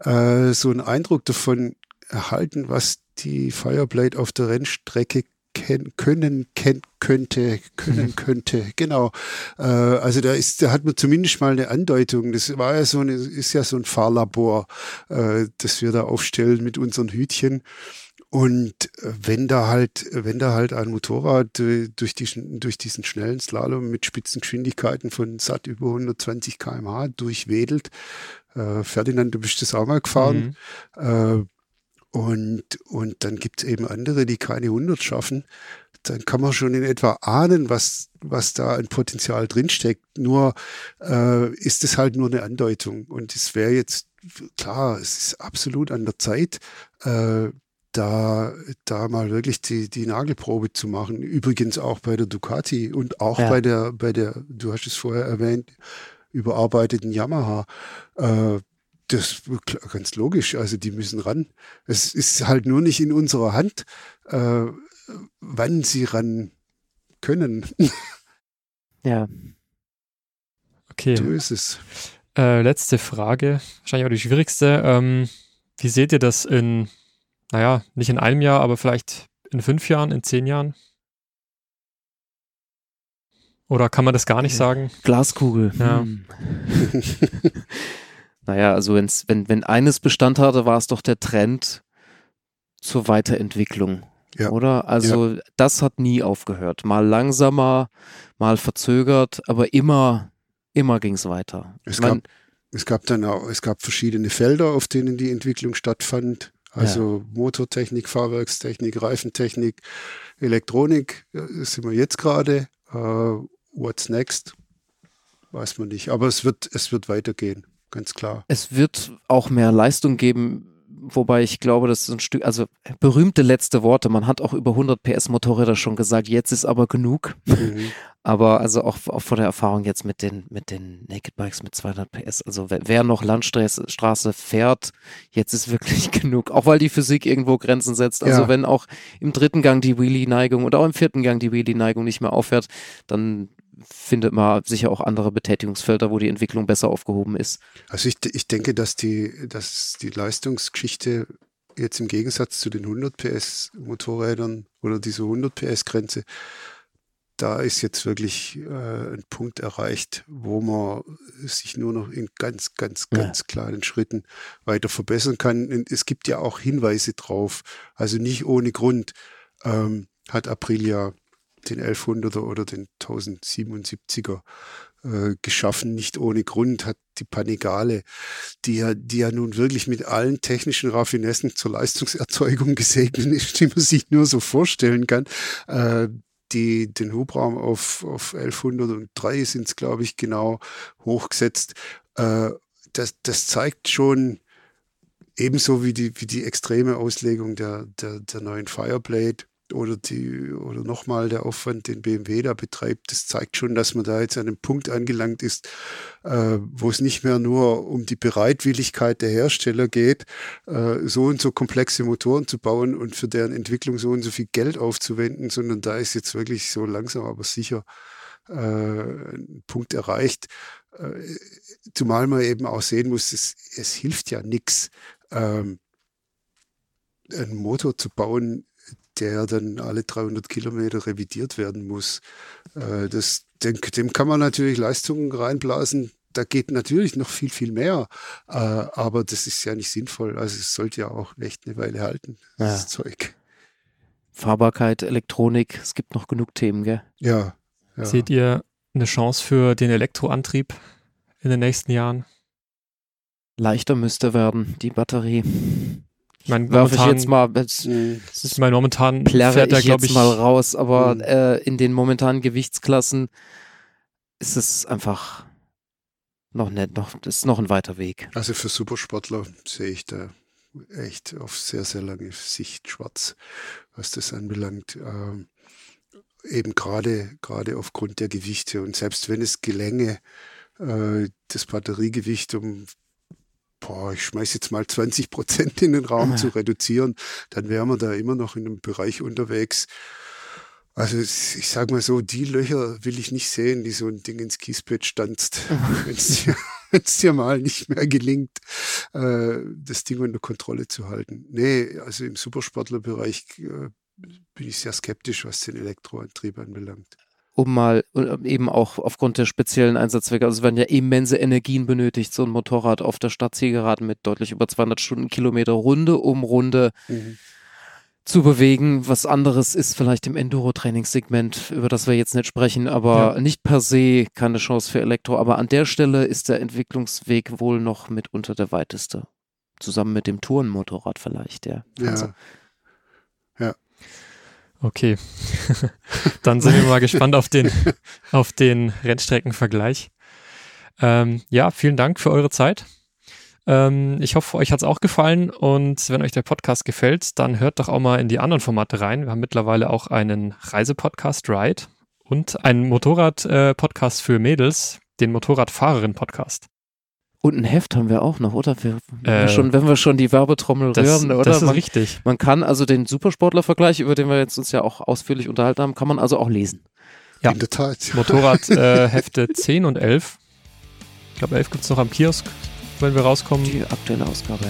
so einen Eindruck davon erhalten, was die Fireblade auf der Rennstrecke könnte. Genau. Also da hat man zumindest mal eine Andeutung. Das war ja so ein Fahrlabor, das wir da aufstellen mit unseren Hütchen. Und wenn da halt ein Motorrad durch diesen schnellen Slalom mit Spitzengeschwindigkeiten von satt über 120 km/h durchwedelt, Ferdinand, du bist das auch mal gefahren, und dann gibt es eben andere, die keine 100 schaffen, dann kann man schon in etwa ahnen, was da ein Potenzial drinsteckt. Nur ist es halt nur eine Andeutung, und es wäre jetzt, klar, es ist absolut an der Zeit, da mal wirklich die Nagelprobe zu machen. Übrigens auch bei der Ducati und auch bei der, du hast es vorher erwähnt, überarbeiteten Yamaha. Das ist ganz logisch. Also die müssen ran. Es ist halt nur nicht in unserer Hand, wann sie ran können. Ja. Okay. So ist es. Letzte Frage. Wahrscheinlich auch die schwierigste. Wie seht ihr das in, naja, nicht in einem Jahr, aber vielleicht in 5 Jahren, in 10 Jahren? Oder kann man das gar nicht sagen? Glaskugel. Ja. Naja, also wenn eines Bestand hatte, war es doch der Trend zur Weiterentwicklung, ja, oder? Also das hat nie aufgehört. Mal langsamer, mal verzögert, aber immer ging es weiter. Es gab verschiedene Felder, auf denen die Entwicklung stattfand. Also Motortechnik, Fahrwerkstechnik, Reifentechnik, Elektronik, sind wir jetzt gerade. What's next? Weiß man nicht. Aber es wird weitergehen, ganz klar. Es wird auch mehr Leistung geben, wobei ich glaube, das ist ein Stück, also berühmte letzte Worte, man hat auch über 100 PS Motorräder schon gesagt, jetzt ist aber genug. Mhm. Aber also auch vor der Erfahrung jetzt mit den Naked Bikes mit 200 PS, also wer noch Landstraße fährt, jetzt ist wirklich genug, auch weil die Physik irgendwo Grenzen setzt, also wenn auch im 3. Gang die Wheelie-Neigung oder auch im 4. Gang die Wheelie-Neigung nicht mehr aufhört, dann findet man sicher auch andere Betätigungsfelder, wo die Entwicklung besser aufgehoben ist. Also ich denke, dass die Leistungsgeschichte jetzt im Gegensatz zu den 100 PS Motorrädern oder diese 100 PS Grenze, da ist jetzt wirklich ein Punkt erreicht, wo man sich nur noch in ganz, ganz, ganz kleinen Schritten weiter verbessern kann. Und es gibt ja auch Hinweise drauf, also nicht ohne Grund hat Aprilia den 1100er oder den 1077er geschaffen. Nicht ohne Grund hat die Panigale, die ja nun wirklich mit allen technischen Raffinessen zur Leistungserzeugung gesegnet ist, die man sich nur so vorstellen kann, die den Hubraum auf 1103 sind es, glaube ich, genau hochgesetzt. Das zeigt schon, ebenso wie die extreme Auslegung der neuen Fireblade, oder nochmal der Aufwand, den BMW da betreibt, das zeigt schon, dass man da jetzt an einem Punkt angelangt ist, wo es nicht mehr nur um die Bereitwilligkeit der Hersteller geht, so und so komplexe Motoren zu bauen und für deren Entwicklung so und so viel Geld aufzuwenden, sondern da ist jetzt wirklich so langsam, aber sicher ein Punkt erreicht. Zumal man eben auch sehen muss, es hilft ja nichts, einen Motor zu bauen, der dann alle 300 Kilometer revidiert werden muss. Dem kann man natürlich Leistungen reinblasen. Da geht natürlich noch viel, viel mehr. Aber das ist ja nicht sinnvoll. Also es sollte ja auch echt eine Weile halten, das Zeug. Fahrbarkeit, Elektronik, es gibt noch genug Themen, gell? Ja. Seht ihr eine Chance für den Elektroantrieb in den nächsten Jahren? Leichter müsste werden, die Batterie. Momentan fährt er, glaube ich, mal raus, aber in den momentanen Gewichtsklassen ist es einfach noch nett, ist noch ein weiter Weg. Also für Supersportler sehe ich da echt auf sehr, sehr lange Sicht schwarz, was das anbelangt. Eben gerade aufgrund der Gewichte, und selbst wenn es gelänge, das Batteriegewicht um ich schmeiße jetzt mal 20% in den Raum zu reduzieren, dann wären wir da immer noch in einem Bereich unterwegs. Also ich sage mal so, die Löcher will ich nicht sehen, die so ein Ding ins Kiesbett stanzt, wenn es dir mal nicht mehr gelingt, das Ding unter Kontrolle zu halten. Nee, also im Supersportlerbereich bin ich sehr skeptisch, was den Elektroantrieb anbelangt. Um mal eben auch aufgrund der speziellen Einsatzzwecke, also es werden ja immense Energien benötigt, so ein Motorrad auf der Stadtzielgeraden mit deutlich über 200 Stundenkilometer Runde um Runde zu bewegen. Was anderes ist vielleicht im Enduro-Trainingssegment, über das wir jetzt nicht sprechen, aber nicht per se keine Chance für Elektro. Aber an der Stelle ist der Entwicklungsweg wohl noch mitunter der weiteste. Zusammen mit dem Tourenmotorrad vielleicht, Ja. Okay, dann sind wir mal gespannt auf den Rennstreckenvergleich. Vielen Dank für eure Zeit. Ich hoffe, euch hat es auch gefallen, und wenn euch der Podcast gefällt, dann hört doch auch mal in die anderen Formate rein. Wir haben mittlerweile auch einen Reisepodcast, Ride, und einen Motorrad-Podcast für Mädels, den Motorradfahrerin-Podcast. Und ein Heft haben wir auch noch, oder? Wenn wir schon die Werbetrommel rühren, oder? Das ist richtig. Man kann also den Supersportlervergleich, über den wir jetzt uns ja auch ausführlich unterhalten haben, kann man also auch lesen. Ja, in der Tat. Motorradhefte 10 und 11. Ich glaube, 11 gibt es noch am Kiosk, wenn wir rauskommen. Die aktuelle Ausgabe,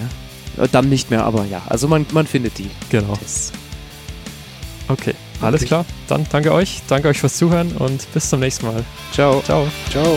ja. Dann nicht mehr, aber ja, also man findet die. Genau. Tests. Okay, alles klar. Dann danke euch fürs Zuhören und bis zum nächsten Mal. Ciao. Ciao. Ciao.